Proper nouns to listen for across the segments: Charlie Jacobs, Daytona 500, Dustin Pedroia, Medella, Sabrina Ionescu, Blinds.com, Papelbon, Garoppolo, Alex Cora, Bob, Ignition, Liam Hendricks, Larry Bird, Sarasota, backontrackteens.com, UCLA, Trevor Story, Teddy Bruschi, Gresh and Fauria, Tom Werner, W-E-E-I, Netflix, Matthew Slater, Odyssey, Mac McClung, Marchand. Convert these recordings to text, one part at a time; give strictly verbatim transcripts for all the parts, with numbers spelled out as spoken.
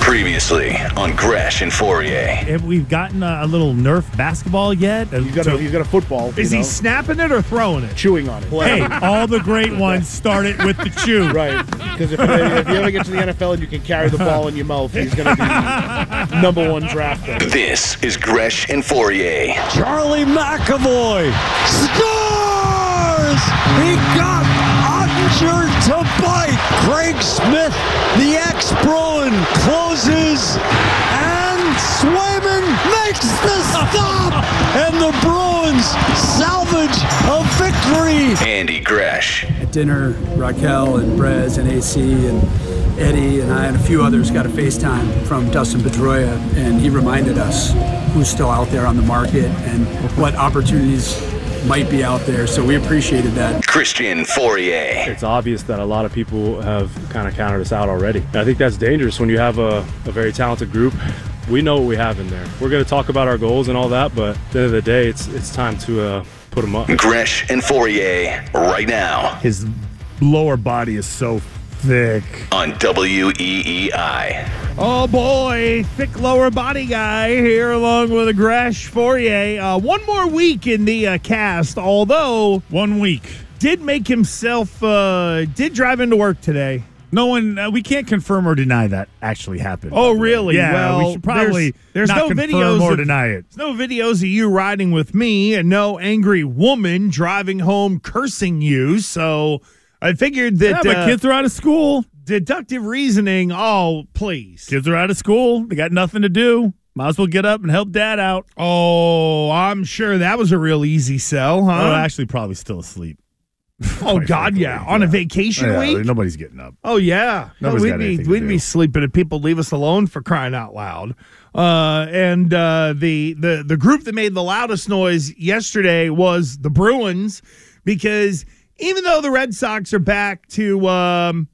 Previously on Gresh and Fauria. Have we gotten a, a little Nerf basketball yet? He's got a, he's got a football. Is you know? He snapping it or throwing it? Chewing on it. Hey, all the great ones start it with the chew. Right. Because if, if you ever get to the N F L and you can carry the ball in your mouth, he's going to be number one draft pick. This is Gresh and Fauria. Charlie McAvoy scores! He got Ottinger to bite. Craig Smith, the ex-Bruin, closes, and Swayman makes the stop, and the Bruins salvage a victory. Andy Gresh. At dinner, Raquel and Brez and A C and Eddie and I and a few others got a FaceTime from Dustin Pedroia, and he reminded us who's still out there on the market and what opportunities might be out there, so we appreciated that. Christian Fauria. It's obvious that a lot of people have kind of counted us out already. I think that's dangerous when you have a, a very talented group. We know what we have in there. We're going to talk about our goals and all that, but at the end of the day, it's it's time to uh, put them up. Gresh and Fauria right now. His lower body is so thick. On W E E I. Oh boy, thick lower body guy here along with Gresh Fauria. Uh, one more week in the uh, cast, although one week did make himself, uh, did drive into work today. No one, uh, we can't confirm or deny that actually happened. Oh, really? Yeah, well, we should probably there's, there's not no confirm videos or of, deny it. There's no videos of you riding with me and no angry woman driving home cursing you, so I figured that yeah, but uh, kids are out of school. Deductive reasoning. Oh, please. Kids are out of school. They got nothing to do. Might as well get up and help dad out. Oh, I'm sure that was a real easy sell, huh? Well, actually, probably still asleep. Oh, God, yeah. yeah. On a vacation yeah, week? Nobody's getting up. Oh, yeah. No, we'd be, we'd be sleeping if people leave us alone, for crying out loud. Uh, and uh, the, the, the group that made the loudest noise yesterday was the Bruins, because even though the Red Sox are back to, um,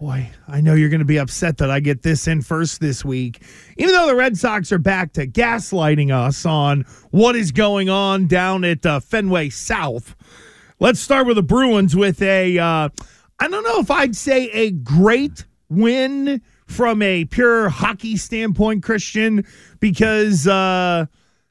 boy, I know you're going to be upset that I get this in first this week. Even though the Red Sox are back to gaslighting us on what is going on down at uh, Fenway South, let's start with the Bruins with a, uh, I don't know if I'd say a great win from a pure hockey standpoint, Christian, because uh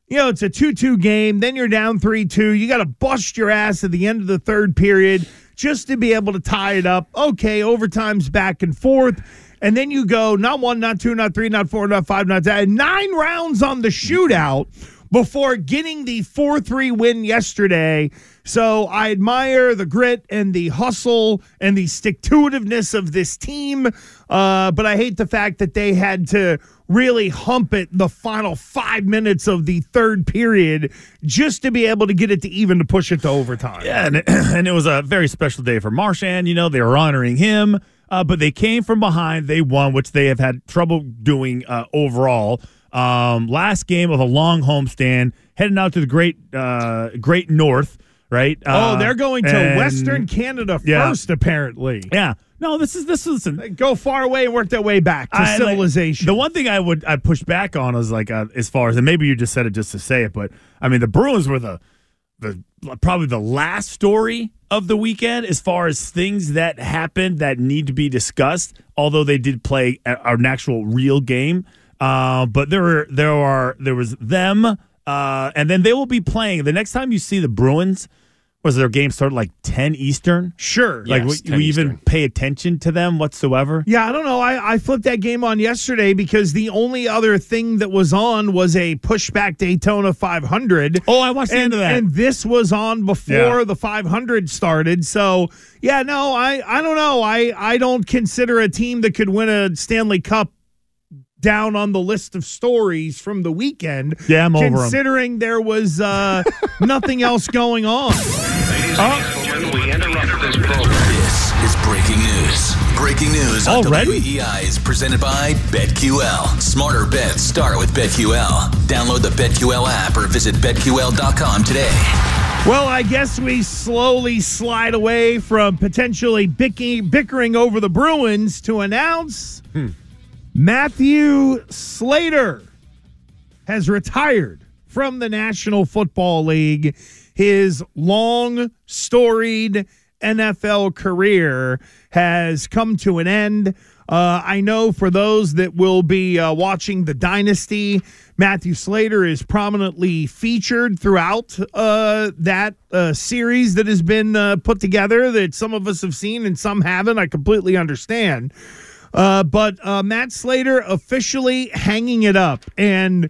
you know, it's a two two game. Then you're down three two. You got to bust your ass at the end of the third period just to be able to tie it up. Okay, overtime's back and forth. And then you go not one, not two, not three, not four, not five, not ten. Nine rounds on the shootout before getting the four three win yesterday. So I admire the grit and the hustle and the stick-to-itiveness of this team. Uh, but I hate the fact that they had to really hump it the final five minutes of the third period just to be able to get it to even to push it to overtime. Yeah, and it, and it was a very special day for Marchand. You know, they were honoring him, uh, but they came from behind. They won, which they have had trouble doing uh, overall. Um, last game of a long homestand, heading out to the great, uh, great north, right? Uh, oh, they're going to and, Western Canada yeah. first, apparently. Yeah. No, this is this is listen. Go far away and work their way back to I, civilization. Like, the one thing I would I push back on is like uh, as far as, and maybe you just said it just to say it, but I mean the Bruins were the the probably the last story of the weekend as far as things that happened that need to be discussed. Although they did play a, an actual real game, uh, but there were there are there was them, uh, and then they will be playing the next time you see the Bruins. Was their game start like ten Eastern? Sure. Like, yes, we, we even pay attention to them whatsoever? Yeah, I don't know. I, I flipped that game on yesterday because the only other thing that was on was a pushback Daytona five hundred. Oh, I watched and, the end of that. And this was on before yeah. the five hundred started. So, yeah, no, I, I don't know. I, I don't consider a team that could win a Stanley Cup down on the list of stories from the weekend. Yeah, I'm over them. Considering there was uh, nothing else going on. Oh. We interrupt this program. This is breaking news. Breaking news on W E E I is presented by BetQL. Smarter bets start with BetQL. Download the BetQL app or visit bet Q L dot com today. Well, I guess we slowly slide away from potentially bickering over the Bruins to announce hmm. Matthew Slater has retired from the National Football League. His long, storied N F L career has come to an end. Uh, I know for those that will be uh, watching The Dynasty, Matthew Slater is prominently featured throughout uh, that uh, series that has been uh, put together that some of us have seen and some haven't. I completely understand. Uh, but uh, Matt Slater officially hanging it up. And,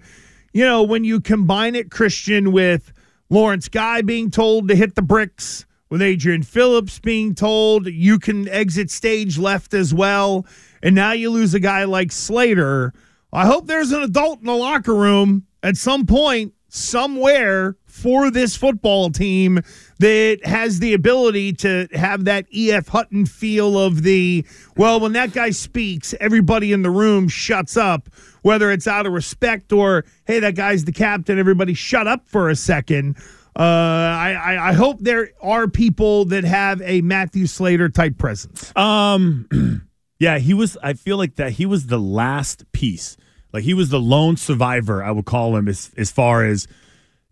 you know, when you combine it, Christian, with Lawrence Guy being told to hit the bricks, with Adrian Phillips being told you can exit stage left as well, and now you lose a guy like Slater. I hope there's an adult in the locker room at some point, somewhere, for this football team that has the ability to have that E F. Hutton feel of the, well, when that guy speaks, everybody in the room shuts up, whether it's out of respect or, hey, that guy's the captain, everybody shut up for a second. Uh, I, I, I hope there are people that have a Matthew Slater type presence. Um, yeah, he was, I feel like that he was the last piece. Like he was the lone survivor, I would call him, as, as far as,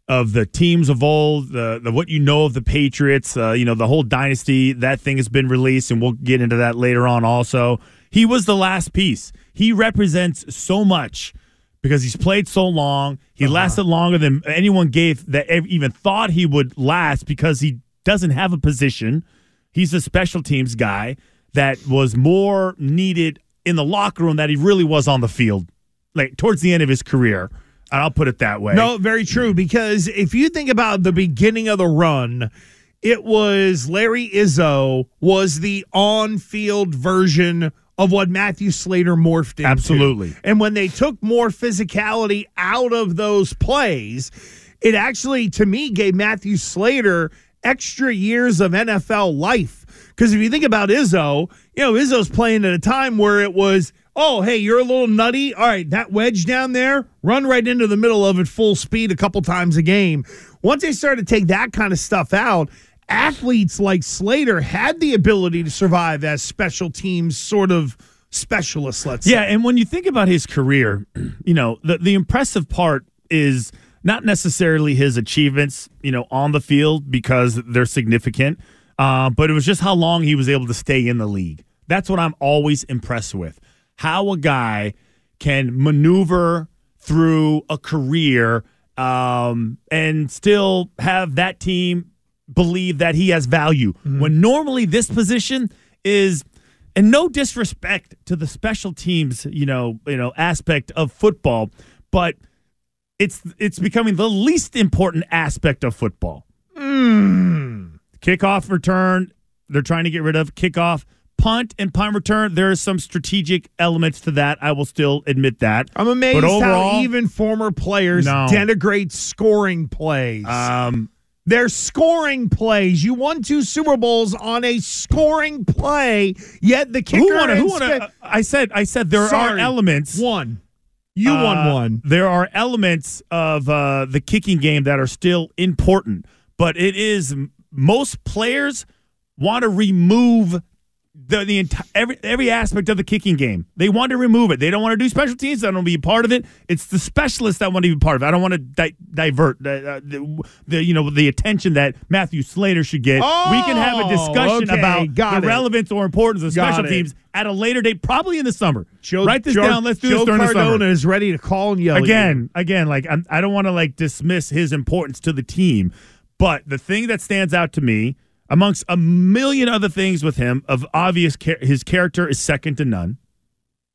of the teams of old, the, the what you know of the Patriots, uh, you know, the whole dynasty, that thing has been released, and we'll get into that later on also. He was the last piece. He represents so much because he's played so long. He uh-huh. lasted longer than anyone gave that even thought he would last because he doesn't have a position. He's a special teams guy that was more needed in the locker room than he really was on the field, like towards the end of his career. I'll put it that way. No, very true, because if you think about the beginning of the run, it was Larry Izzo was the on-field version of what Matthew Slater morphed into. Absolutely. And when they took more physicality out of those plays, it actually, to me, gave Matthew Slater extra years of N F L life. Because if you think about Izzo, you know, Izzo's playing at a time where it was, oh, hey, you're a little nutty. All right, that wedge down there, run right into the middle of it full speed a couple times a game. Once they started to take that kind of stuff out, athletes like Slater had the ability to survive as special teams sort of specialists, let's yeah, say. Yeah, and when you think about his career, you know, the, the impressive part is not necessarily his achievements, you know, on the field because they're significant, uh, but it was just how long he was able to stay in the league. That's what I'm always impressed with. How a guy can maneuver through a career um, and still have that team believe that he has value. Mm-hmm. When normally this position is, and no disrespect to the special teams, you know, you know, aspect of football, but it's it's becoming the least important aspect of football. Mm. Kickoff return, they're trying to get rid of kickoff. Punt and punt return, there are some strategic elements to that. I will still admit that. I'm amazed but overall, how even former players no. denigrate scoring plays. Um, They're scoring plays. You won two Super Bowls on a scoring play, yet the kicker... Who wanna, who wanna, I said I said there sorry, are elements... One. You uh, won one. There are elements of uh, the kicking game that are still important, but it is... Most players want to remove... The, the entire every every aspect of the kicking game. They want to remove it. They don't want to do special teams. They don't want to be a part of it. It's the specialists that want to be a part of it. I don't want to di- divert uh, the, the you know the attention that Matthew Slater should get. Oh, we can have a discussion okay, about the it. relevance or importance of got special it. teams at a later date, probably in the summer. Joe, Write this Joe, down. Let's do Joe this during Cardona the summer. Joe is ready to call and yell again. Again, like I'm, I don't want to like dismiss his importance to the team. But the thing that stands out to me, amongst a million other things with him, of obvious char- his character is second to none.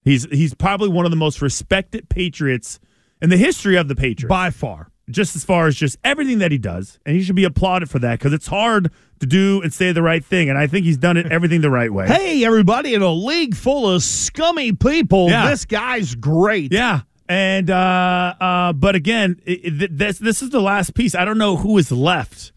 He's he's probably one of the most respected Patriots in the history of the Patriots. By far. Just as far as just everything that he does. And he should be applauded for that because it's hard to do and say the right thing. And I think he's done it everything the right way. Hey, everybody, in a league full of scummy people, yeah. This guy's great. Yeah. And, uh, uh, but again, it, it, this, this is the last piece. I don't know who is left.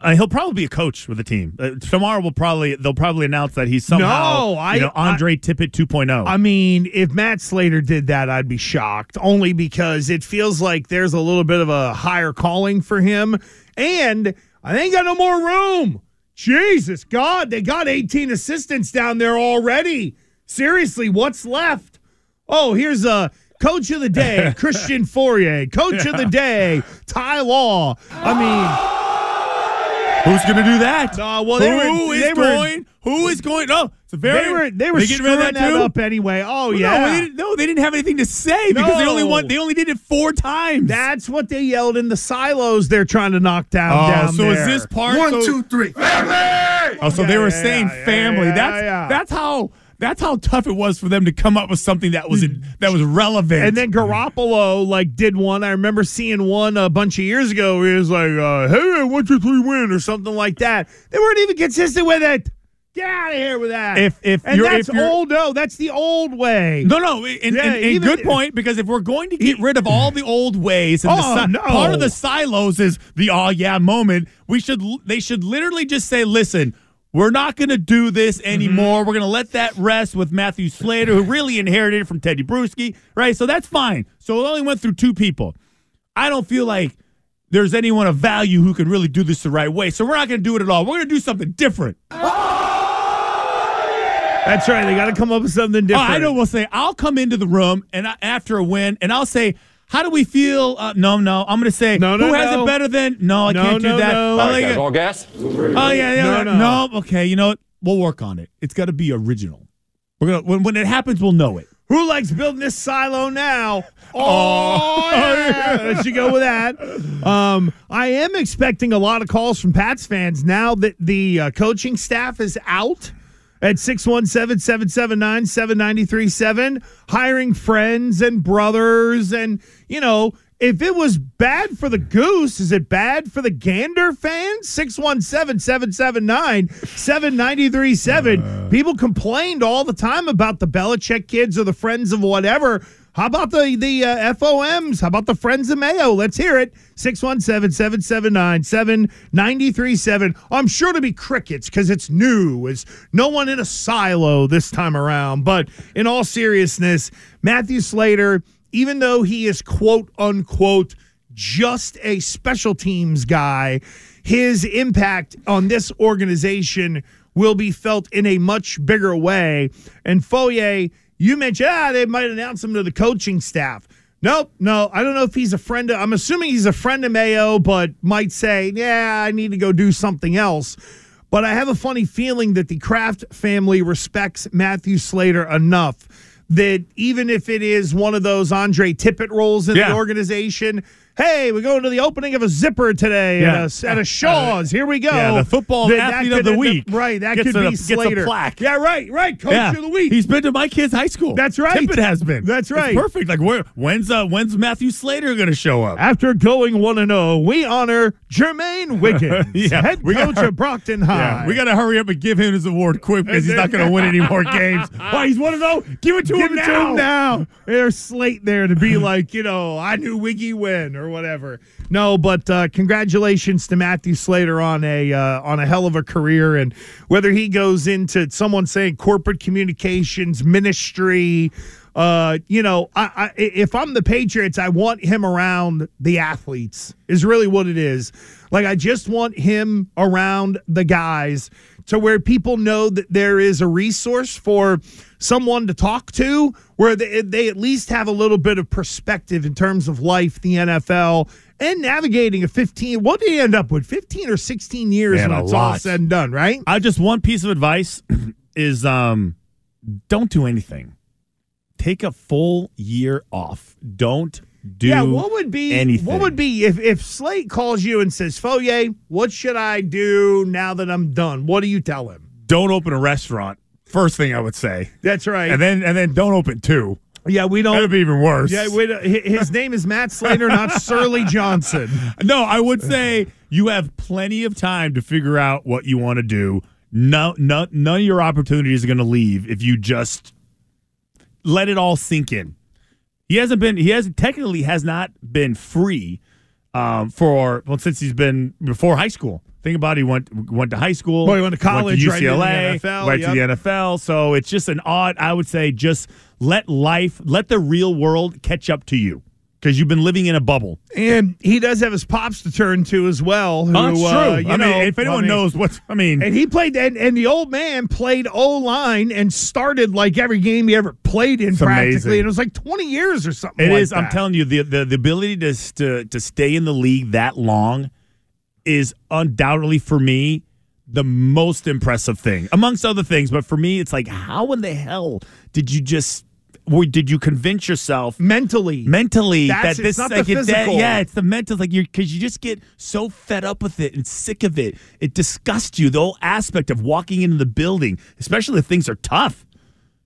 Uh, he'll probably be a coach with the team. Uh, tomorrow we'll probably they'll probably announce that he's somehow no, I, you know, Andre I, Tippett two point oh. I mean, if Matt Slater did that, I'd be shocked, only because it feels like there's a little bit of a higher calling for him. And I ain't got no more room. Jesus, God, they got eighteen assistants down there already. Seriously, what's left? Oh, here's a coach of the day, Christian Fauria. Coach yeah. of the day, Ty Law. I mean... Who's going to do that? Uh, well, they who were, is they going? Were, who is going? Oh, it's a very. They were, they were they screwing that, that up anyway. Oh, well, yeah. No, they didn't, no, they didn't have anything to say because no. they only won, They only did it four times. That's what they yelled in the silos they're trying to knock down oh, down so there. So is this part? One, so, two, three. Family! Oh, so yeah, they were yeah, saying yeah, family. Yeah, that's yeah. that's how... That's how tough it was for them to come up with something that was in, that was relevant. And then Garoppolo like did one. I remember seeing one a bunch of years ago where he was like, uh, hey, one, two, three, win, or something like that. They weren't even consistent with it. Get out of here with that. If if and you're, that's if you're, old, no, that's the old way. No, no, and, yeah, and, and even, good point, because if we're going to get rid of all the old ways, and oh, the, no. part of the silos is the oh yeah moment, we should they should literally just say, listen, we're not going to do this anymore. Mm-hmm. We're going to let that rest with Matthew Slater, who really inherited it from Teddy Bruschi, right? So that's fine. So it only went through two people. I don't feel like there's anyone of value who can really do this the right way. So we're not going to do it at all. We're going to do something different. That's right. They got to come up with something different. Oh, I know. We'll say, I'll come into the room and I, after a win, and I'll say, how do we feel? Uh, no, no. I'm going to say, no, no, who has no. it better than? No, I no, can't do no, that. No. All, right, guys, all gas? Oh, yeah, yeah. No, no. no. Okay, you know what? We'll work on it. It's got to be original. We're gonna when, when it happens, we'll know it. Who likes building this silo now? Oh, oh yeah. Let's you go with that. Um, I am expecting a lot of calls from Pats fans now that the uh, coaching staff is out. At six one seven, seven seven nine, seven nine three seven, hiring friends and brothers. And, you know, if it was bad for the Goose, is it bad for the Gander fans? six one seven, seven seven nine, seven nine three seven. Uh, People complained all the time about the Belichick kids or the friends of whatever. How about the, the uh, F O Ms? How about the friends of Mayo? Let's hear it. six one seven, seven seven nine, seven nine three seven. I'm sure to be crickets because it's new. It's no one in a silo this time around. But in all seriousness, Matthew Slater, even though he is quote unquote just a special teams guy, his impact on this organization will be felt in a much bigger way. And Fauria, you mentioned, ah, they might announce him to the coaching staff. Nope, no, I don't know if he's a friend. Of, I'm assuming he's a friend of Mayo, but might say, yeah, I need to go do something else. But I have a funny feeling that the Kraft family respects Matthew Slater enough that even if it is one of those Andre Tippett roles in yeah. the organization, hey, we're going to the opening of a zipper today yeah. at, a, at a Shaw's. Here we go. Yeah, the football that, athlete that of the week. Up, right, that could a, be Slater. Gets a plaque. Yeah, right, right, coach yeah. of the week. He's been to my kid's high school. That's right. Tippett has been. That's right. It's perfect. Like, where, when's uh, when's Matthew Slater going to show up? After going one and oh, we honor Jermaine Wiggins, yeah, head we coach gotta, of Brockton High. Yeah, we got to hurry up and give him his award quick because he's not going to win any more games. Why, he's one and oh? Give it to give him it now. To him now. There's Slate there to be like, you know, I knew Wiggy win or whatever. No, but uh, congratulations to Matthew Slater on a uh, on a hell of a career, and whether he goes into someone saying corporate communications, ministry, uh, you know, I, I, if I'm the Patriots, I want him around the athletes is really what it is. Like, I just want him around the guys to where people know that there is a resource for someone to talk to, where they, they at least have a little bit of perspective in terms of life, the N F L, and navigating a fifteen. What did he end up with? fifteen or sixteen years Man, when it's lot. all said and done, right? I just one piece of advice is um, don't do anything. Take a full year off. Don't do yeah, what would be, anything. What would be if, if Slate calls you and says, Fauria, what should I do now that I'm done? What do you tell him? Don't open a restaurant. First thing I would say. That's right. And then and then don't open two. Yeah, we don't. That would be even worse. Yeah, we don't, his name is Matt Slater, not Surly Johnson. No, I would say you have plenty of time to figure out what you want to do. No, no, none of your opportunities are going to leave if you just let it all sink in. He hasn't been. He has technically has not been free um, for well since he's been before high school. Think about it, he went went to high school. Well, he went to college, went to U C L A, right, the N F L, went yep. to the N F L. So it's just an odd. I would say just let life, let the real world catch up to you because you've been living in a bubble. And he does have his pops to turn to as well. Who, oh, that's true. Uh, you I know, mean, if anyone I mean, knows what's, I mean, and he played, and, and the old man played O line and started like every game he ever played in practically. Amazing. And it was like twenty years or something. It like is. That. I'm telling you, the the, the ability to, to to stay in the league that long is undoubtedly, for me, the most impressive thing, amongst other things. But for me, it's like, how in the hell did you just, or did you convince yourself mentally, mentally That's, that this, not like, the it's that, yeah, it's the mental, like you're, because you just get so fed up with it and sick of it. It disgusts you, the whole aspect of walking into the building, especially if things are tough,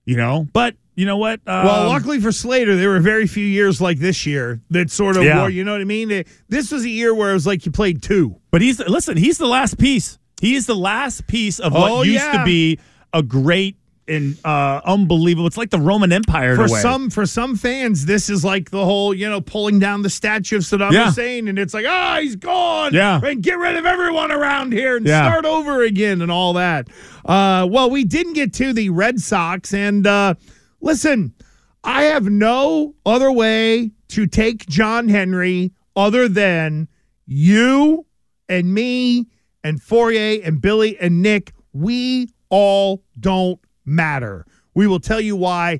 you know. But you know what? Um, well, luckily for Slater, there were very few years like this year that sort of yeah. wore, you know what I mean? It, this was a year where it was like you played two. But he's listen, he's the last piece. He is the last piece of what oh, used yeah. to be a great and uh, unbelievable. It's like the Roman Empire in for a way. some for some fans. This is like the whole, you know, pulling down the statue of Saddam yeah. Hussein, and it's like, ah, oh, he's gone. Yeah. And get rid of everyone around here and yeah. start over again and all that. Uh, well, we didn't get to the Red Sox, and uh, listen, I have no other way to take John Henry other than you and me and Fauria and Billy and Nick. We all don't matter. We will tell you why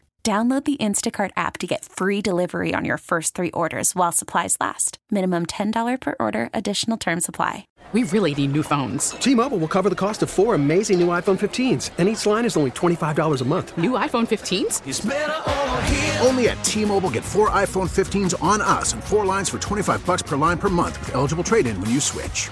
Download the Instacart app to get free delivery on your first three orders while supplies last. Minimum ten dollars per order. Additional terms apply. We really need new phones. T-Mobile will cover the cost of four amazing new iPhone fifteens. And each line is only twenty-five dollars a month. New iPhone fifteens? It's better over here. Only at T-Mobile, get four iPhone fifteens on us and four lines for twenty-five dollars per line per month with eligible trade-in when you switch.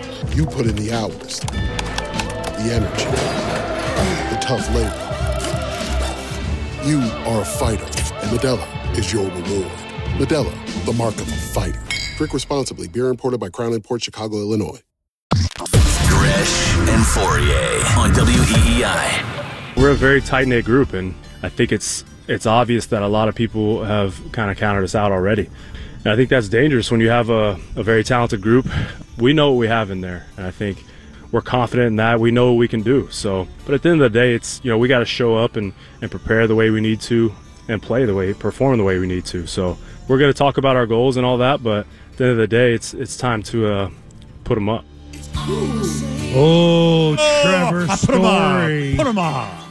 You put in the hours, the energy, the tough labor. You are a fighter, and Medella is your reward. Medella, the mark of a fighter. Drink responsibly. Beer imported by Crown Imports, Chicago, Illinois. Gresh and Fauria on W E E I. We're a very tight-knit group, and I think it's it's obvious that a lot of people have kind of counted us out already. And I think that's dangerous when you have a, a very talented group. We know what we have in there, and I think we're confident in that. We know what we can do. So, but at the end of the day, it's, you know, we got to show up and, and prepare the way we need to and play the way, perform the way we need to. So we're going to talk about our goals and all that, but at the end of the day, it's it's time to uh, put them up. Oh, Trevor oh, Story. Put them up.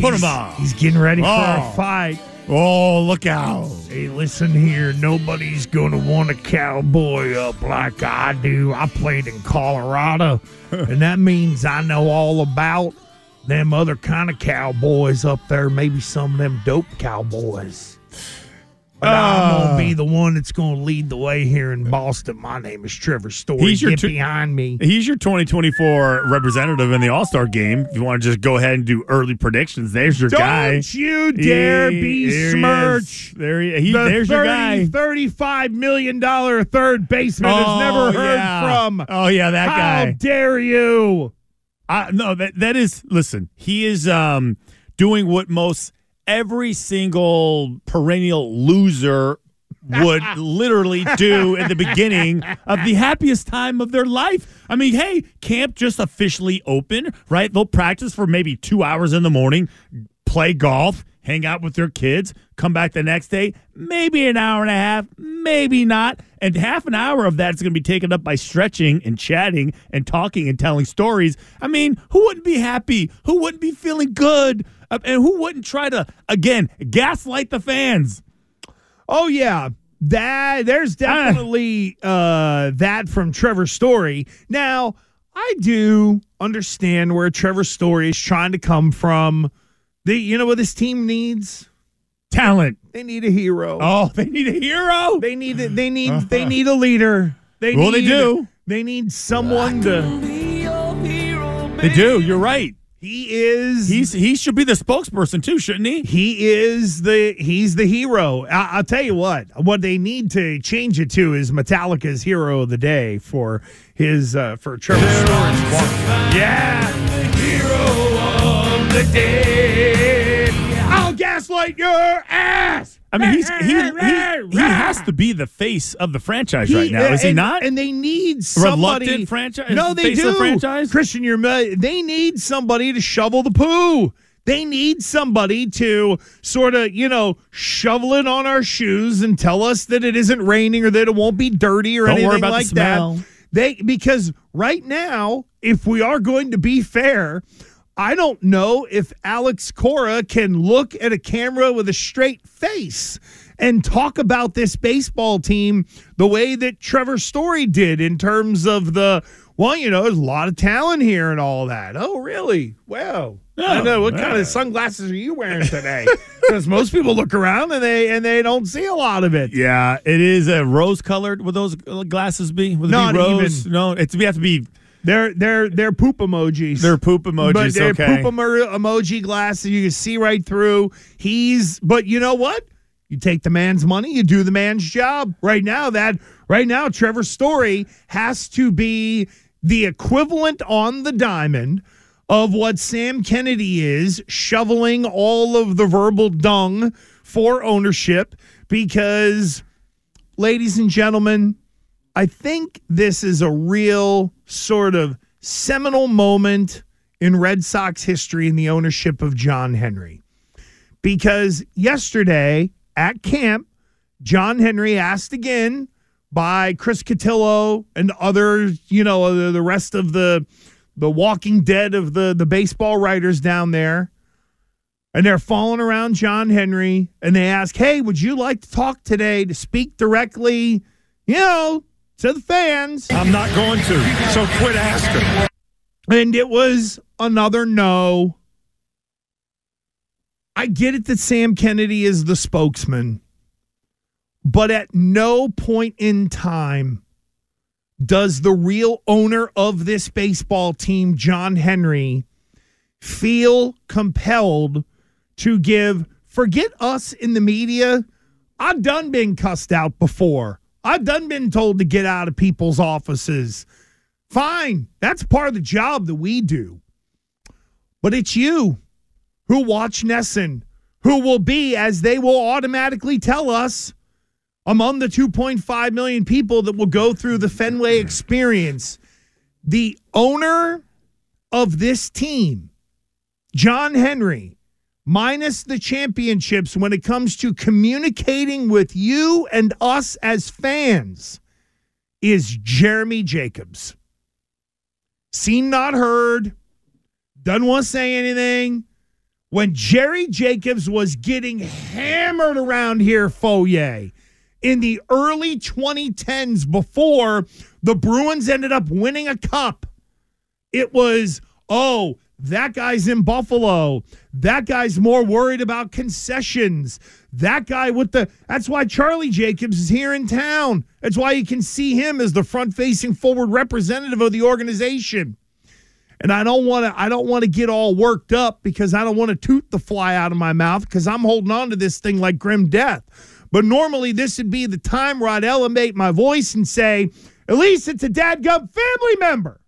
Put them up. He's, he's getting ready oh. for a fight. Oh, look out. Hey, listen here. Nobody's going to want a cowboy up like I do. I played in Colorado, and that means I know all about them other kind of cowboys up there, maybe some of them dope cowboys. But uh, I'm going to be the one that's going to lead the way here in Boston. My name is Trevor Story. He's your Get t- behind me. He's your twenty twenty-four representative in the All-Star game. If you want to just go ahead and do early predictions, there's your Don't guy. Don't you dare he, besmirch. There he is. There he, he, the there's thirty, your guy. thirty-five million dollars third baseman oh, has never heard yeah. from. Oh, yeah, that How guy. How dare you? I, no, that that is, listen, he is um, doing what most every single perennial loser would literally do at the beginning of the happiest time of their life. I mean, hey, camp just officially opened, right? They'll practice for maybe two hours in the morning, play golf, hang out with their kids, come back the next day, maybe an hour and a half, maybe not. And half an hour of that is going to be taken up by stretching and chatting and talking and telling stories. I mean, who wouldn't be happy? Who wouldn't be feeling good? And who wouldn't try to, again, gaslight the fans? Oh, yeah. that There's definitely uh, that from Trevor Story. Now, I do understand where Trevor Story is trying to come from. The, you know what this team needs? Talent. They need a hero. Oh, they need a hero? They need a, they need, uh-huh. they need a leader. They well, need, they do. They need someone to... Hero, they do. You're right. He is. He's he should be the spokesperson too, shouldn't he? He is the he's the hero. I, I'll tell you what. What they need to change it to is Metallica's Hero of the Day for his uh, for Trevor Story. Yeah, Hero of the Day. I'll gaslight your ass. I mean, he's he he, he has to be the face of the franchise he, right now, is and, he not? And they need somebody. Reluctant franchise? No, they face do. Of the franchise? Christian, you're, they need somebody to shovel the poo. They need somebody to sort of, you know, shovel it on our shoes and tell us that it isn't raining or that it won't be dirty or Don't anything worry about like the smell. That. They because right now, if we are going to be fair, I don't know if Alex Cora can look at a camera with a straight face and talk about this baseball team the way that Trevor Story did in terms of the, well, you know, there's a lot of talent here and all that. Oh, really? Wow. No, I know. What no. kind of sunglasses are you wearing today? Because most people look around and they and they don't see a lot of it. Yeah, it is a rose-colored. Would those glasses be? Would Not be rose? Even. No, it's, we have to be... They're they're they're poop emojis. They're poop emojis. But they're okay. poop emoji glasses. You can see right through. He's but you know what? You take the man's money. You do the man's job. Right now, that right now, Trevor Story has to be the equivalent on the diamond of what Sam Kennedy is, shoveling all of the verbal dung for ownership. Because, ladies and gentlemen, I think this is a real sort of seminal moment in Red Sox history in the ownership of John Henry. Because yesterday at camp, John Henry asked again by Chris Cotillo and other, you know, the rest of the the Walking Dead of the, the baseball writers down there. And they're falling around John Henry and they ask, hey, would you like to talk today to speak directly, you know, to the fans? I'm not going to, so quit asking. And it was another no. I get it that Sam Kennedy is the spokesman, but at no point in time does the real owner of this baseball team, John Henry, feel compelled to give, forget us in the media, I've done been cussed out before. I've done been told to get out of people's offices. Fine. That's part of the job that we do. But it's you who watch Nesson, who will be, as they will automatically tell us, among the two point five million people that will go through the Fenway experience. The owner of this team, John Henry, minus the championships, when it comes to communicating with you and us as fans, is Jeremy Jacobs. Seen, not heard. Doesn't want to say anything. When Jerry Jacobs was getting hammered around here, Fauria, in the early twenty tens before the Bruins ended up winning a cup, it was, oh, that guy's in Buffalo. That guy's more worried about concessions. That guy with the – that's why Charlie Jacobs is here in town. That's why you can see him as the front-facing forward representative of the organization. And I don't want to I don't want to get all worked up because I don't want to toot the fly out of my mouth because I'm holding on to this thing like grim death. But normally this would be the time where I'd elevate my voice and say, at least it's a dadgum family member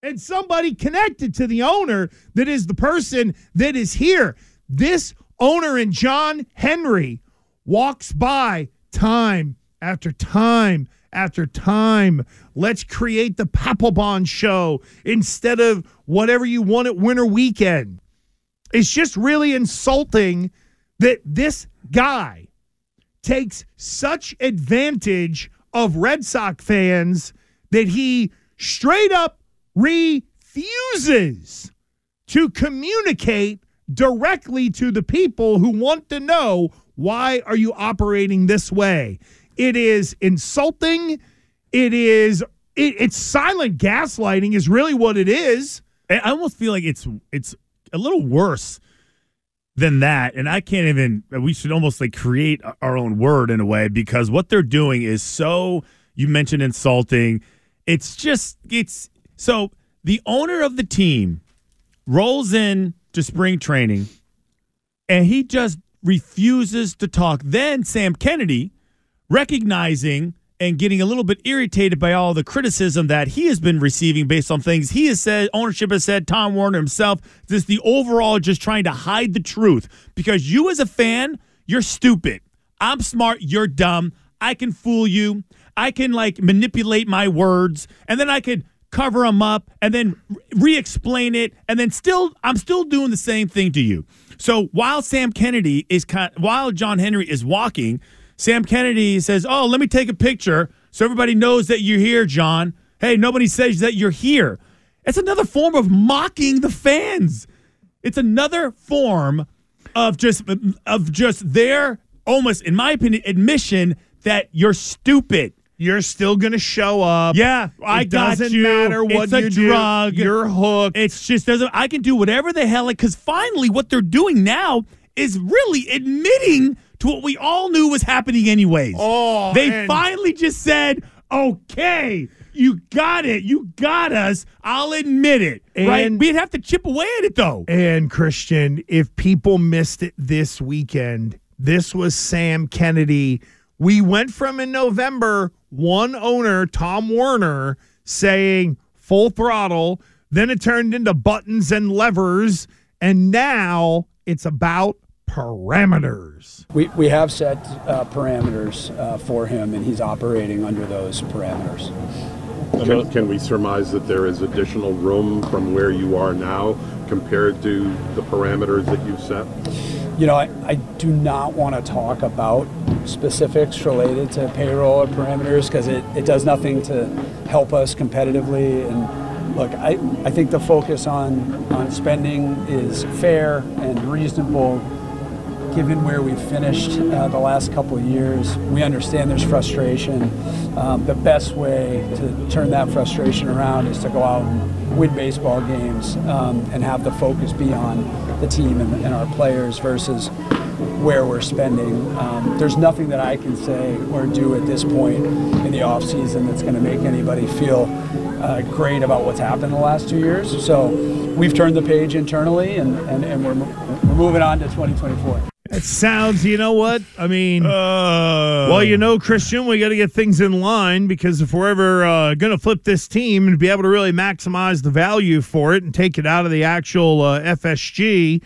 and somebody connected to the owner that is the person that is here. This owner and John Henry walks by time after time after time. Let's create the Papelbon show instead of whatever you want at winter weekend. It's just really insulting that this guy takes such advantage of Red Sox fans that he straight up refuses to communicate directly to the people who want to know, why are you operating this way? It is insulting. It is it, it's silent gaslighting is really what it is. I almost feel like it's it's a little worse than that, and I can't even. We should almost like create our own word in a way, because what they're doing is so. You mentioned insulting. It's just it's so the owner of the team rolls in to spring training, and he just refuses to talk. Then Sam Kennedy, recognizing and getting a little bit irritated by all the criticism that he has been receiving based on things he has said, ownership has said, Tom Werner himself, just the overall just trying to hide the truth. Because you as a fan, you're stupid. I'm smart, you're dumb. I can fool you. I can, like, manipulate my words, and then I could cover them up and then re-explain it, and then still I'm still doing the same thing to you. So while Sam Kennedy is – while John Henry is walking – Sam Kennedy says, oh, let me take a picture so everybody knows that you're here, John. Hey, nobody says that you're here. It's another form of mocking the fans. It's another form of just of just their, almost, in my opinion, admission that you're stupid. You're still going to show up. Yeah, I got you. It doesn't matter what you do. It's a drug. You're hooked. It's just, doesn't. I can do whatever the hell, because finally what they're doing now is really admitting to what we all knew was happening anyways. Oh, they finally just said, okay, you got it. You got us. I'll admit it. And, right? We'd have to chip away at it, though. And, Christian, if people missed it this weekend, this was Sam Kennedy. We went from, in November, one owner, Tom Werner, saying full throttle. Then it turned into buttons and levers. And now it's about parameters. We we have set uh, parameters uh, for him, and he's operating under those parameters. Can, can we surmise that there is additional room from where you are now compared to the parameters that you've set? You know, I, I do not want to talk about specifics related to payroll or parameters, because it, it does nothing to help us competitively. And look, I, I think the focus on, on spending is fair and reasonable. Given where we've finished uh, the last couple of years, we understand there's frustration. Um, the best way to turn that frustration around is to go out and win baseball games um, and have the focus be on the team and, and our players versus where we're spending. Um, there's nothing that I can say or do at this point in the offseason that's going to make anybody feel uh, great about what's happened in the last two years. So we've turned the page internally, and, and, and we're, we're moving on to twenty twenty-four. It sounds, you know what? I mean, uh, well, you know, Christian, we got to get things in line, because if we're ever uh, going to flip this team and be able to really maximize the value for it and take it out of the actual uh, F S G,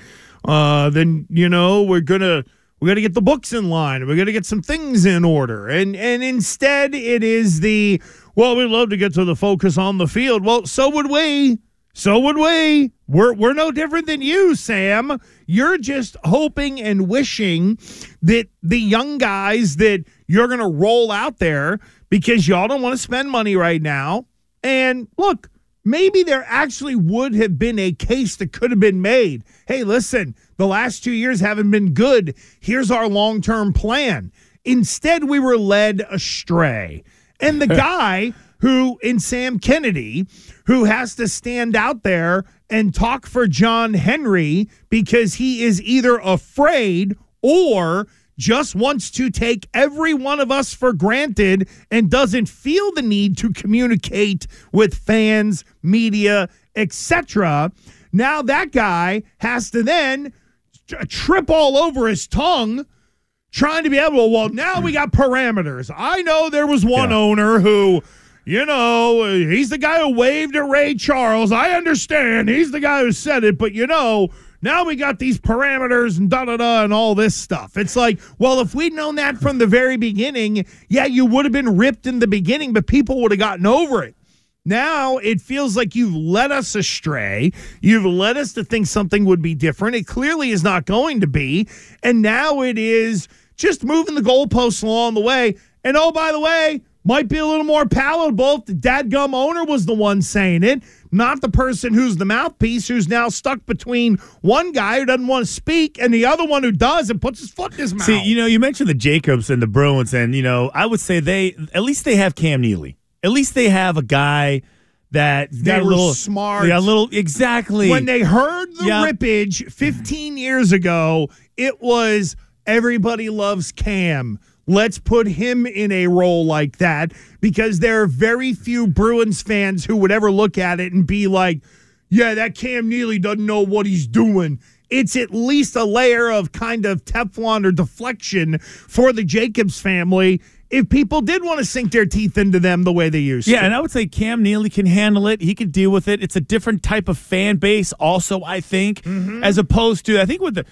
uh, then, you know, we're going to we got to get the books in line. We're going to get some things in order. And, and instead it is the, well, we'd love to get to the focus on the field. Well, so would we. So would we. We're we're no different than you, Sam. You're just hoping and wishing that the young guys that you're going to roll out there, because y'all don't want to spend money right now. And look, maybe there actually would have been a case that could have been made. Hey, listen, the last two years haven't been good. Here's our long-term plan. Instead, we were led astray. And the guy who, in Sam Kennedy, who has to stand out there and talk for John Henry because he is either afraid or just wants to take every one of us for granted and doesn't feel the need to communicate with fans, media, et cetera. Now that guy has to then trip all over his tongue trying to be able to, well, now we got parameters. I know there was one yeah. owner who, you know, he's the guy who waved at Ray Charles. I understand. He's the guy who said it, but, you know, now we got these parameters and da-da-da and all this stuff. It's like, well, if we'd known that from the very beginning, yeah, you would have been ripped in the beginning, but people would have gotten over it. Now it feels like you've led us astray. You've led us to think something would be different. It clearly is not going to be. And now it is just moving the goalposts along the way. And, oh, by the way, might be a little more palatable if the dadgum owner was the one saying it, not the person who's the mouthpiece who's now stuck between one guy who doesn't want to speak and the other one who does and puts his foot in his mouth. See, you know, you mentioned the Jacobs and the Bruins, and, you know, I would say they at least they have Cam Neely. At least they have a guy that they got a were little smart. Yeah, a little exactly. When they heard the yep. rippage fifteen years ago, it was everybody loves Cam. Let's put him in a role like that because there are very few Bruins fans who would ever look at it and be like, yeah, that Cam Neely doesn't know what he's doing. It's at least a layer of kind of Teflon or deflection for the Jacobs family if people did want to sink their teeth into them the way they used yeah, to. Yeah, and I would say Cam Neely can handle it. He can deal with it. It's a different type of fan base also, I think, mm-hmm. as opposed to, I think with the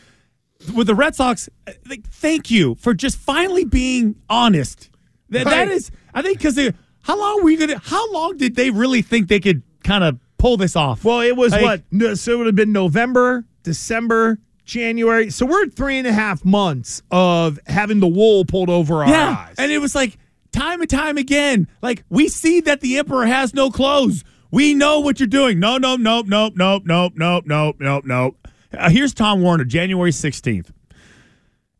with the Red Sox, like, thank you for just finally being honest. That, right. that is, I think, because how long were you gonna? How long did they really think they could kind of pull this off? Well, it was like, what? No, so it would have been November, December, January. So we're at three and a half months of having the wool pulled over our yeah, eyes. And it was like time and time again. Like, we see that the emperor has no clothes. We know what you're doing. No, no, no, no, no, no, no, no, no, no. Uh, here's Tom Werner, January sixteenth.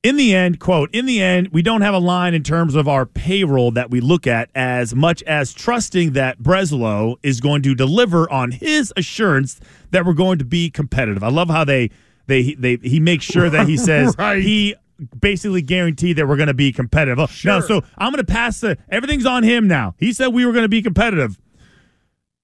In the end, quote, in the end, we don't have a line in terms of our payroll that we look at as much as trusting that Breslow is going to deliver on his assurance that we're going to be competitive. I love how they they they he makes sure that he says right. he basically guaranteed that we're going to be competitive. Oh, sure. No, so I'm going to pass the – everything's on him now. He said we were going to be competitive.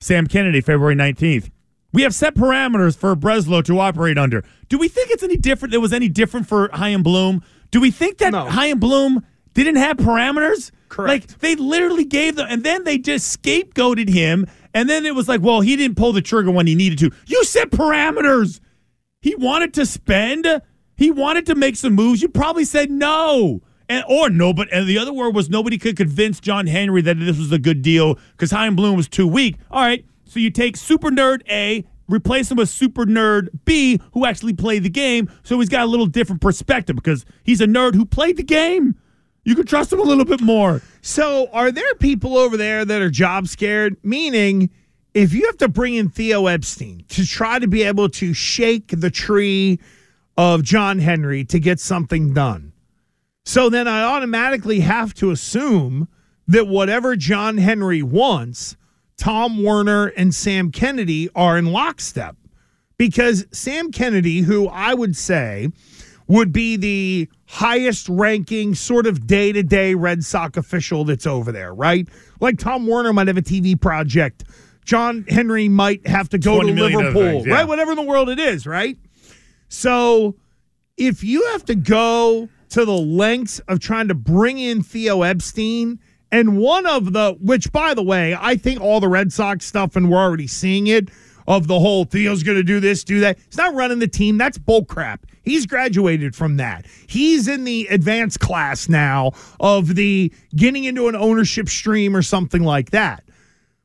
Sam Kennedy, February nineteenth. We have set parameters for Breslow to operate under. Do we think it's any different? It was any different for Chaim Bloom? Do we think that no. Chaim Bloom didn't have parameters? Correct. Like, they literally gave them, and then they just scapegoated him, and then it was like, well, he didn't pull the trigger when he needed to. You set parameters. He wanted to spend. He wanted to make some moves. You probably said no. And, or no, but and the other word was nobody could convince John Henry that this was a good deal because Chaim Bloom was too weak. All right. So you take super nerd A, replace him with super nerd B, who actually played the game, so he's got a little different perspective because he's a nerd who played the game. You can trust him a little bit more. So are there people over there that are job scared? Meaning, if you have to bring in Theo Epstein to try to be able to shake the tree of John Henry to get something done, so then I automatically have to assume that whatever John Henry wants, Tom Werner and Sam Kennedy are in lockstep, because Sam Kennedy, who I would say would be the highest ranking sort of day-to-day Red Sox official that's over there, right? Like, Tom Werner might have a T V project. John Henry might have to go to Liverpool, things, yeah. right? Whatever in the world it is, right? So if you have to go to the lengths of trying to bring in Theo Epstein, and one of the, which, by the way, I think all the Red Sox stuff, and we're already seeing it, of the whole Theo's going to do this, do that. He's not running the team. That's bull crap. He's graduated from that. He's in the advanced class now of the getting into an ownership stream or something like that.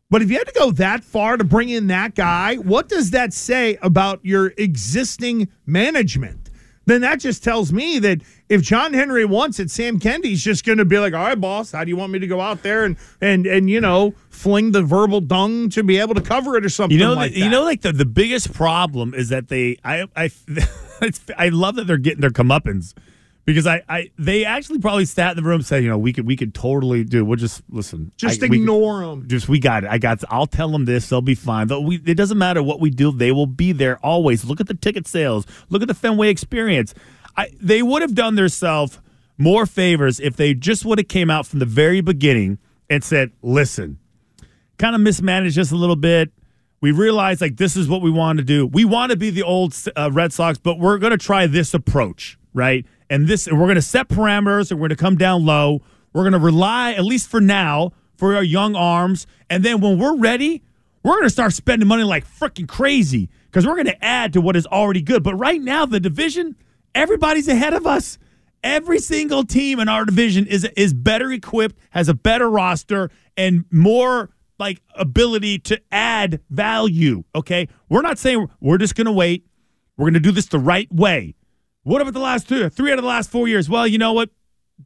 But if you had to go that far to bring in that guy, what does that say about your existing management? Then that just tells me that if John Henry wants it, Sam Kennedy's just going to be like, all right, boss, how do you want me to go out there and, and, and you know, fling the verbal dung to be able to cover it or something you know, like the, that? You know, like, the, the biggest problem is that they – I I, it's, I love that they're getting their comeuppance because I, I they actually probably sat in the room and said, you know, we could we could totally do – we'll just – listen. Just I, ignore we, them. Just, we got it. I got – I'll tell them this. They'll be fine. But we, it doesn't matter what we do. They will be there always. Look at the ticket sales. Look at the Fenway experience. I, they would have done themselves more favors if they just would have came out from the very beginning and said, listen, kind of mismanaged us a little bit. We realized, like, this is what we want to do. We want to be the old uh, Red Sox, but we're going to try this approach, right? And this, and we're going to set parameters, and we're going to come down low. We're going to rely, at least for now, for our young arms. And then when we're ready, we're going to start spending money like freaking crazy because we're going to add to what is already good. But right now, the division, everybody's ahead of us. Every single team in our division is is better equipped, has a better roster, and more like ability to add value, okay? We're not saying we're just going to wait. We're going to do this the right way. What about the last two, three out of the last four years? Well, you know what?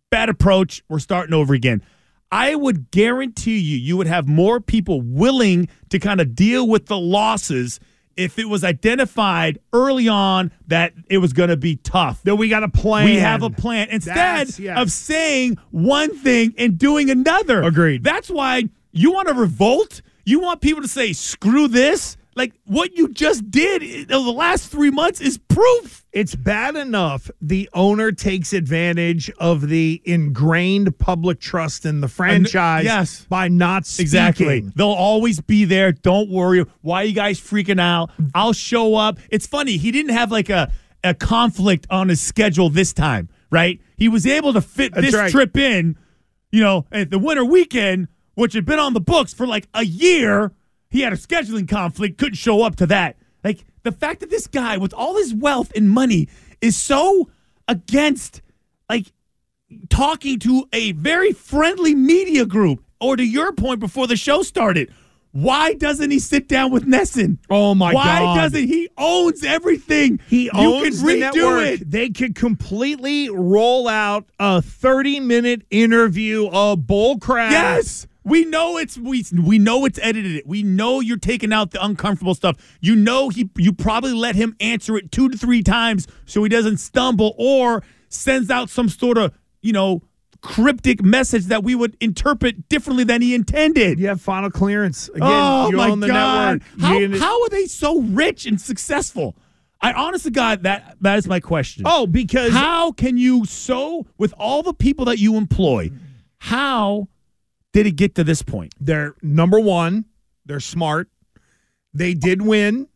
Bad approach. We're starting over again. I would guarantee you, you would have more people willing to kind of deal with the losses if it was identified early on that it was going to be tough. That we got a plan. We have a plan. Instead yes. of saying one thing and doing another. Agreed. That's why... You want to revolt? You want people to say, screw this? Like, what you just did in the last three months is proof. It's bad enough the owner takes advantage of the ingrained public trust in the franchise and, yes. by not speaking. Exactly. They'll always be there. Don't worry. Why are you guys freaking out? I'll show up. It's funny. He didn't have, like, a, a conflict on his schedule this time, right? He was able to fit That's this right. trip in, you know, at the winter weekend, which had been on the books for like a year. He had a scheduling conflict, couldn't show up to that. Like, the fact that this guy, with all his wealth and money, is so against, like, talking to a very friendly media group, or to your point before the show started, why doesn't he sit down with Nesson? Oh, my why God. Why doesn't he? Owns everything. He you owns can redo the network. It. They could completely roll out a thirty-minute interview of bull crap. Yes. We know it's we we know it's edited. We know you're taking out the uncomfortable stuff. You know he you probably let him answer it two to three times so he doesn't stumble or sends out some sort of, you know, cryptic message that we would interpret differently than he intended. You have final clearance. Again, oh, you own the God. Network. How, you how are they so rich and successful? I honestly, God, that that is my question. Oh, because how can you so with all the people that you employ, how did it get to this point? They're, number one, they're smart. They did win.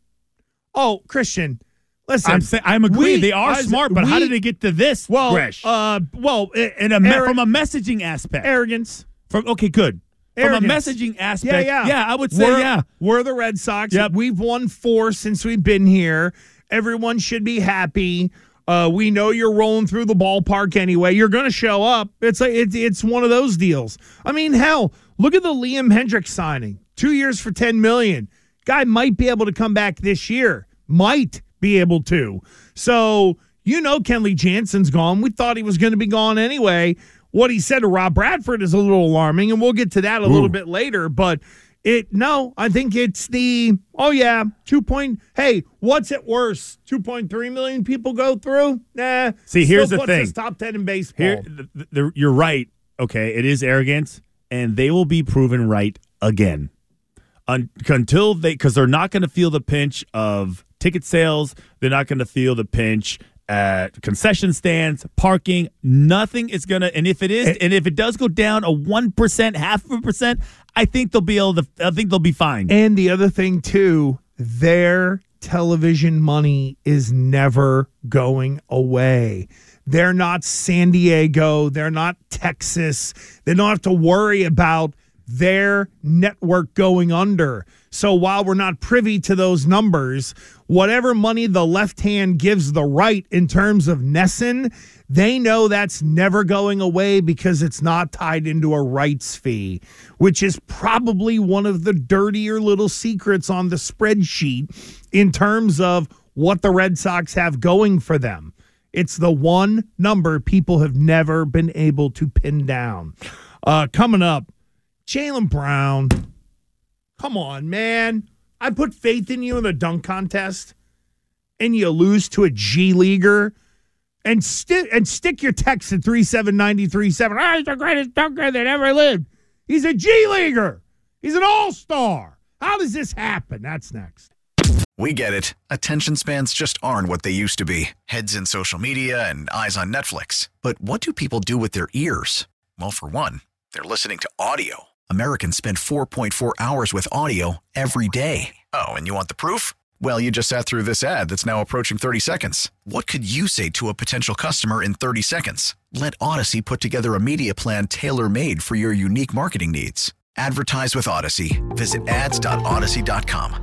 Oh, Christian, listen. I'm, say, I'm agreeing. We, they are smart, but we, how did it get to this, well, Gresh? Uh, well, in a, arro- from a messaging aspect. Arrogance. From Okay, good. Arrogance. From a messaging aspect. Yeah, yeah. Yeah, I would say, we're, yeah. We're the Red Sox. Yep. We've won four since we've been here. Everyone should be happy. Uh, we know you're rolling through the ballpark anyway. You're going to show up. It's like it's it's one of those deals. I mean, hell, look at the Liam Hendricks signing. Two years for ten million dollars. Guy might be able to come back this year. Might be able to. So, you know, Kenley Jansen's gone. We thought he was going to be gone anyway. What he said to Rob Bradford is a little alarming, and we'll get to that a Ooh. Little bit later. But it no, I think it's the oh yeah, two point hey, what's it worse? Two point three million people go through? Nah. See, here's the thing. Top ten in baseball. Here, the, the, the, you're right. Okay, it is arrogance, and they will be proven right again Un- until they because they're not going to feel the pinch of ticket sales. They're not going to feel the pinch at concession stands, parking. Nothing is going to. And if it is, it, and if it does go down a one percent, half of a percent. I think they'll be able to. I think they'll be fine. And the other thing too, their television money is never going away. They're not San Diego. They're not Texas. They don't have to worry about their network going under. So while we're not privy to those numbers, whatever money the left hand gives the right in terms of Nesson, they know that's never going away because it's not tied into a rights fee, which is probably one of the dirtier little secrets on the spreadsheet in terms of what the Red Sox have going for them. It's the one number people have never been able to pin down. Uh, coming up, Jaylen Brown. Come on, man. I put faith in you in the dunk contest, and you lose to a G Leaguer, and, sti- and stick your text at three seven nine three seven. Oh, he's the greatest dunker that ever lived. He's a G Leaguer. He's an all-star. How does this happen? That's next. We get it. Attention spans just aren't what they used to be. Heads in social media and eyes on Netflix. But what do people do with their ears? Well, for one, they're listening to audio. Americans spend four point four hours with audio every day. Oh, and you want the proof? Well, you just sat through this ad that's now approaching thirty seconds. What could you say to a potential customer in thirty seconds? Let Odyssey put together a media plan tailor-made for your unique marketing needs. Advertise with Odyssey. Visit ads dot odyssey dot com.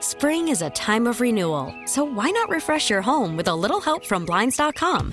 Spring is a time of renewal, so why not refresh your home with a little help from Blinds dot com?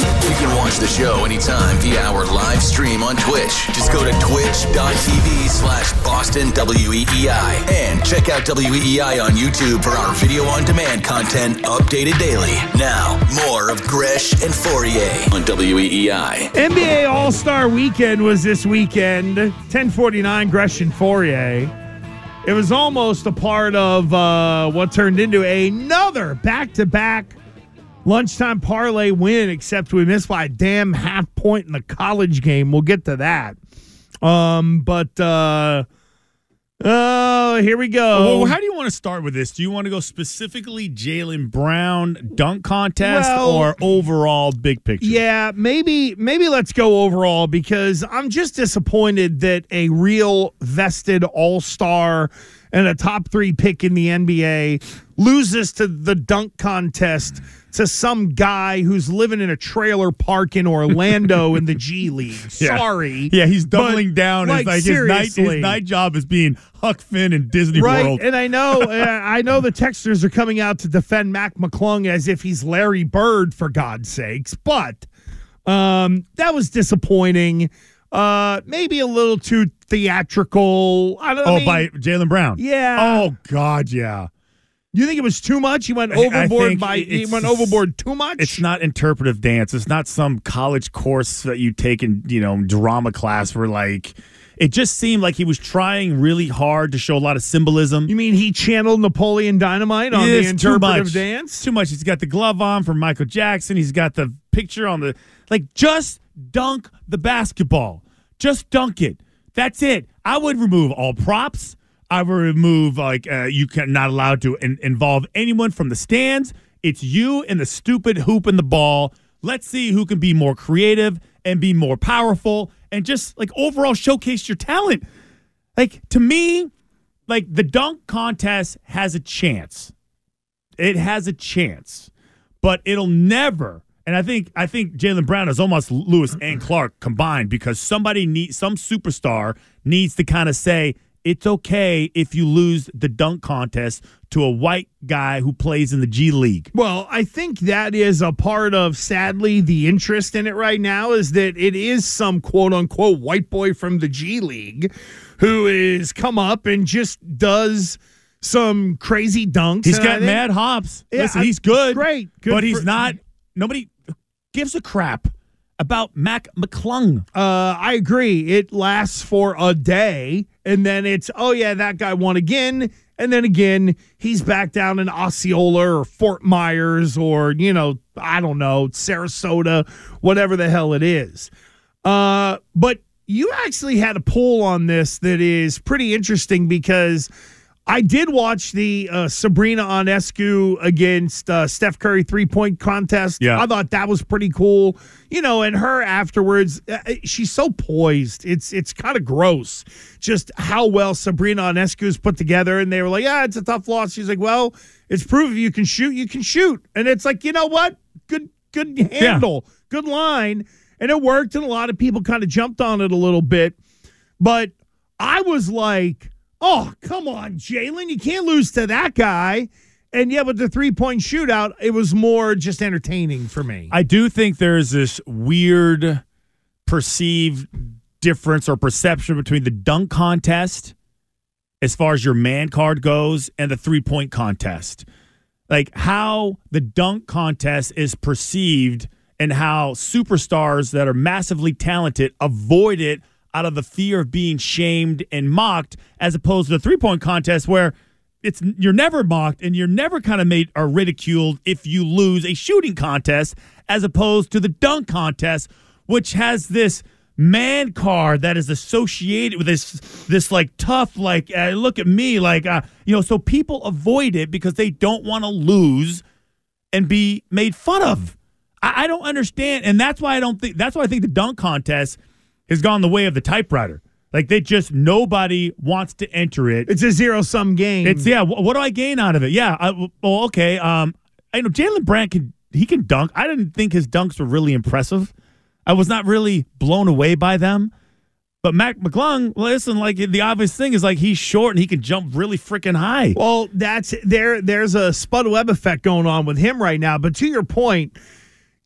You can watch the show anytime via our live stream on Twitch. Just go to twitch dot t v slash Boston W E E I and check out W E E I on YouTube for our video on demand content updated daily. Now, more of Gresh and Fauria on W E E I. N B A All-Star Weekend was this weekend. ten forty-nine Gresh and Fauria. It was almost a part of uh, what turned into another back-to-back lunchtime parlay win, except we missed by a damn half point in the college game. We'll get to that. Um, but uh, uh, here we go. Well, how do you want to start with this? Do you want to go specifically Jaylen Brown dunk contest well, or overall big picture? Yeah, maybe maybe let's go overall, because I'm just disappointed that a real vested all-star and a top three pick in the N B A loses to the dunk contest to some guy who's living in a trailer park in Orlando in the G League. Yeah. Sorry. Yeah, he's doubling down. Like, like his, night, his night job is being Huck Finn in Disney right? World. And I know I know the texters are coming out to defend Mac McClung as if he's Larry Bird, for God's sakes. But um, that was disappointing. Uh, maybe a little too theatrical. I don't know. Oh, I mean, by Jaylen Brown. Yeah. Oh God, yeah. You think it was too much? He went overboard by he went overboard too much? It's not interpretive dance. It's not some college course that you take in, you know, drama class where like it just seemed like he was trying really hard to show a lot of symbolism. You mean he channeled Napoleon Dynamite on the interpretive dance? It's too much. He's got the glove on from Michael Jackson. He's got the picture on the like just dunk the basketball. Just dunk it. That's it. I would remove all props. I would remove, like, uh, you can not allowed to in- involve anyone from the stands. It's you and the stupid hoop and the ball. Let's see who can be more creative and be more powerful and just, like, overall showcase your talent. Like, to me, like, the dunk contest has a chance. It has a chance. But it'll never... And I think I think Jaylen Brown is almost Lewis and Clark combined, because somebody need, some superstar needs to kind of say, it's okay if you lose the dunk contest to a white guy who plays in the G League. Well, I think that is a part of, sadly, the interest in it right now is that it is some quote-unquote white boy from the G League who is come up and just does some crazy dunks. He's got think, mad hops. Yeah, Listen, I, he's good. Great. Good but he's for, not – nobody – gives a crap about Mac McClung. Uh, I agree. It lasts for a day, and then it's, oh, yeah, that guy won again, and then again, he's back down in Osceola or Fort Myers or, you know, I don't know, Sarasota, whatever the hell it is. Uh, but you actually had a poll on this that is pretty interesting, because I did watch the uh, Sabrina Ionescu against uh, Steph Curry three-point contest. Yeah. I thought that was pretty cool. You know, and her afterwards, uh, she's so poised. It's it's kind of gross just how well Sabrina Ionescu is put together. And they were like, yeah, it's a tough loss. She's like, well, it's proof if you can shoot, you can shoot. And it's like, you know what? Good, good handle. Yeah. good line, and it worked, and a lot of people kind of jumped on it a little bit. But I was like, oh, come on, Jaylen, you can't lose to that guy. And yeah, with the three-point shootout, it was more just entertaining for me. I do think there's this weird perceived difference or perception between the dunk contest as far as your man card goes and the three-point contest. Like how the dunk contest is perceived and how superstars that are massively talented avoid it out of the fear of being shamed and mocked, as opposed to the three-point contest where it's you're never mocked and you're never kind of made or ridiculed if you lose a shooting contest, as opposed to the dunk contest, which has this man card that is associated with this this like tough, like uh, look at me, like uh, you know. So people avoid it because they don't want to lose and be made fun of. I, I don't understand, and that's why I don't think. That's why I think the dunk contest has gone the way of the typewriter. Like, they just, nobody wants to enter it. It's a zero-sum game. It's, yeah, wh- what do I gain out of it? Yeah, I, well, okay. Um, I know Jaylen Brown, can, he can dunk. I didn't think his dunks were really impressive. I was not really blown away by them. But Mac McClung, listen, like, the obvious thing is, like, he's short and he can jump really freaking high. Well, that's there. there's a Spud Webb effect going on with him right now. But to your point,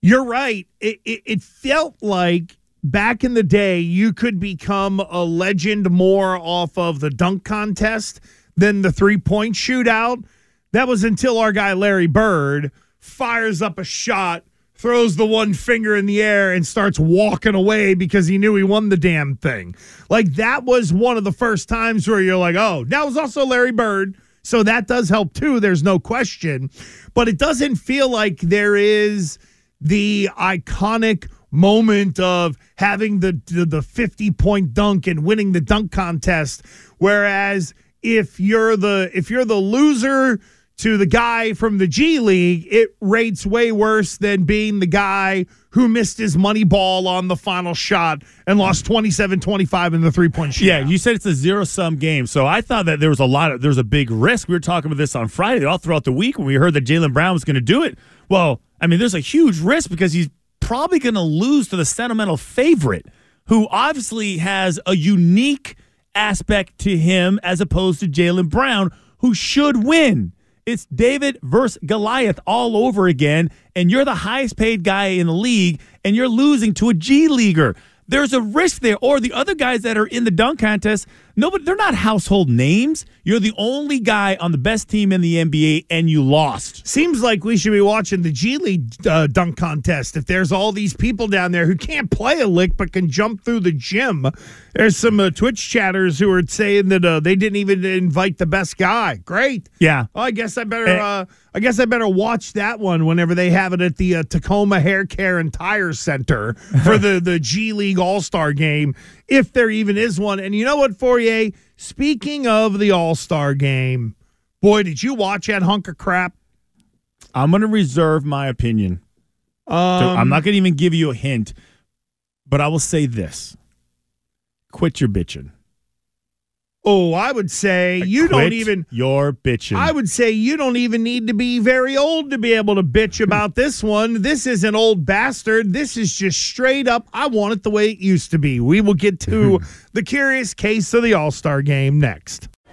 you're right. It, it, it felt like, back in the day, you could become a legend more off of the dunk contest than the three-point shootout. That was until our guy Larry Bird fires up a shot, throws the one finger in the air, and starts walking away because he knew he won the damn thing. Like, that was one of the first times where you're like, oh, that was also Larry Bird. So that does help too, there's no question. But it doesn't feel like there is the iconic moment of having the the fifty-point dunk and winning the dunk contest, whereas if you're the if you're the loser to the guy from the G League, it rates way worse than being the guy who missed his money ball on the final shot and lost twenty-seven twenty-five in the three-point shootout. Yeah, you said it's a zero-sum game, so I thought that there was a lot of there was a big risk. We were talking about this on Friday, all throughout the week when we heard that Jaylen Brown was going to do it. Well, I mean, there's a huge risk because he's probably going to lose to the sentimental favorite, who obviously has a unique aspect to him as opposed to Jaylen Brown, who should win. It's David versus Goliath all over again, and you're the highest paid guy in the league, and you're losing to a G Leaguer. There's a risk there. Or the other guys that are in the dunk contest, nobody, they're not household names. You're the only guy on the best team in the N B A, and you lost. Seems like we should be watching the G League uh, dunk contest. If there's all these people down there who can't play a lick but can jump through the gym, there's some uh, Twitch chatters who are saying that uh, they didn't even invite the best guy. Great. Yeah. Well, I guess I better. Uh, I guess I better watch that one whenever they have it at the uh, Tacoma Hair Care and Tire Center for the, the G League All-Star Game, if there even is one. And you know what, Fauria? Speaking of the All-Star Game, boy, did you watch that hunk of crap? I'm going to reserve my opinion. Um, so I'm not going to even give you a hint, but I will say this. Quit your bitching. Oh, I would say like you don't even. You're bitching. I would say you don't even need to be very old to be able to bitch about this one. This is an old bastard. This is just straight up, I want it the way it used to be. We will get to the curious case of the All-Star Game next.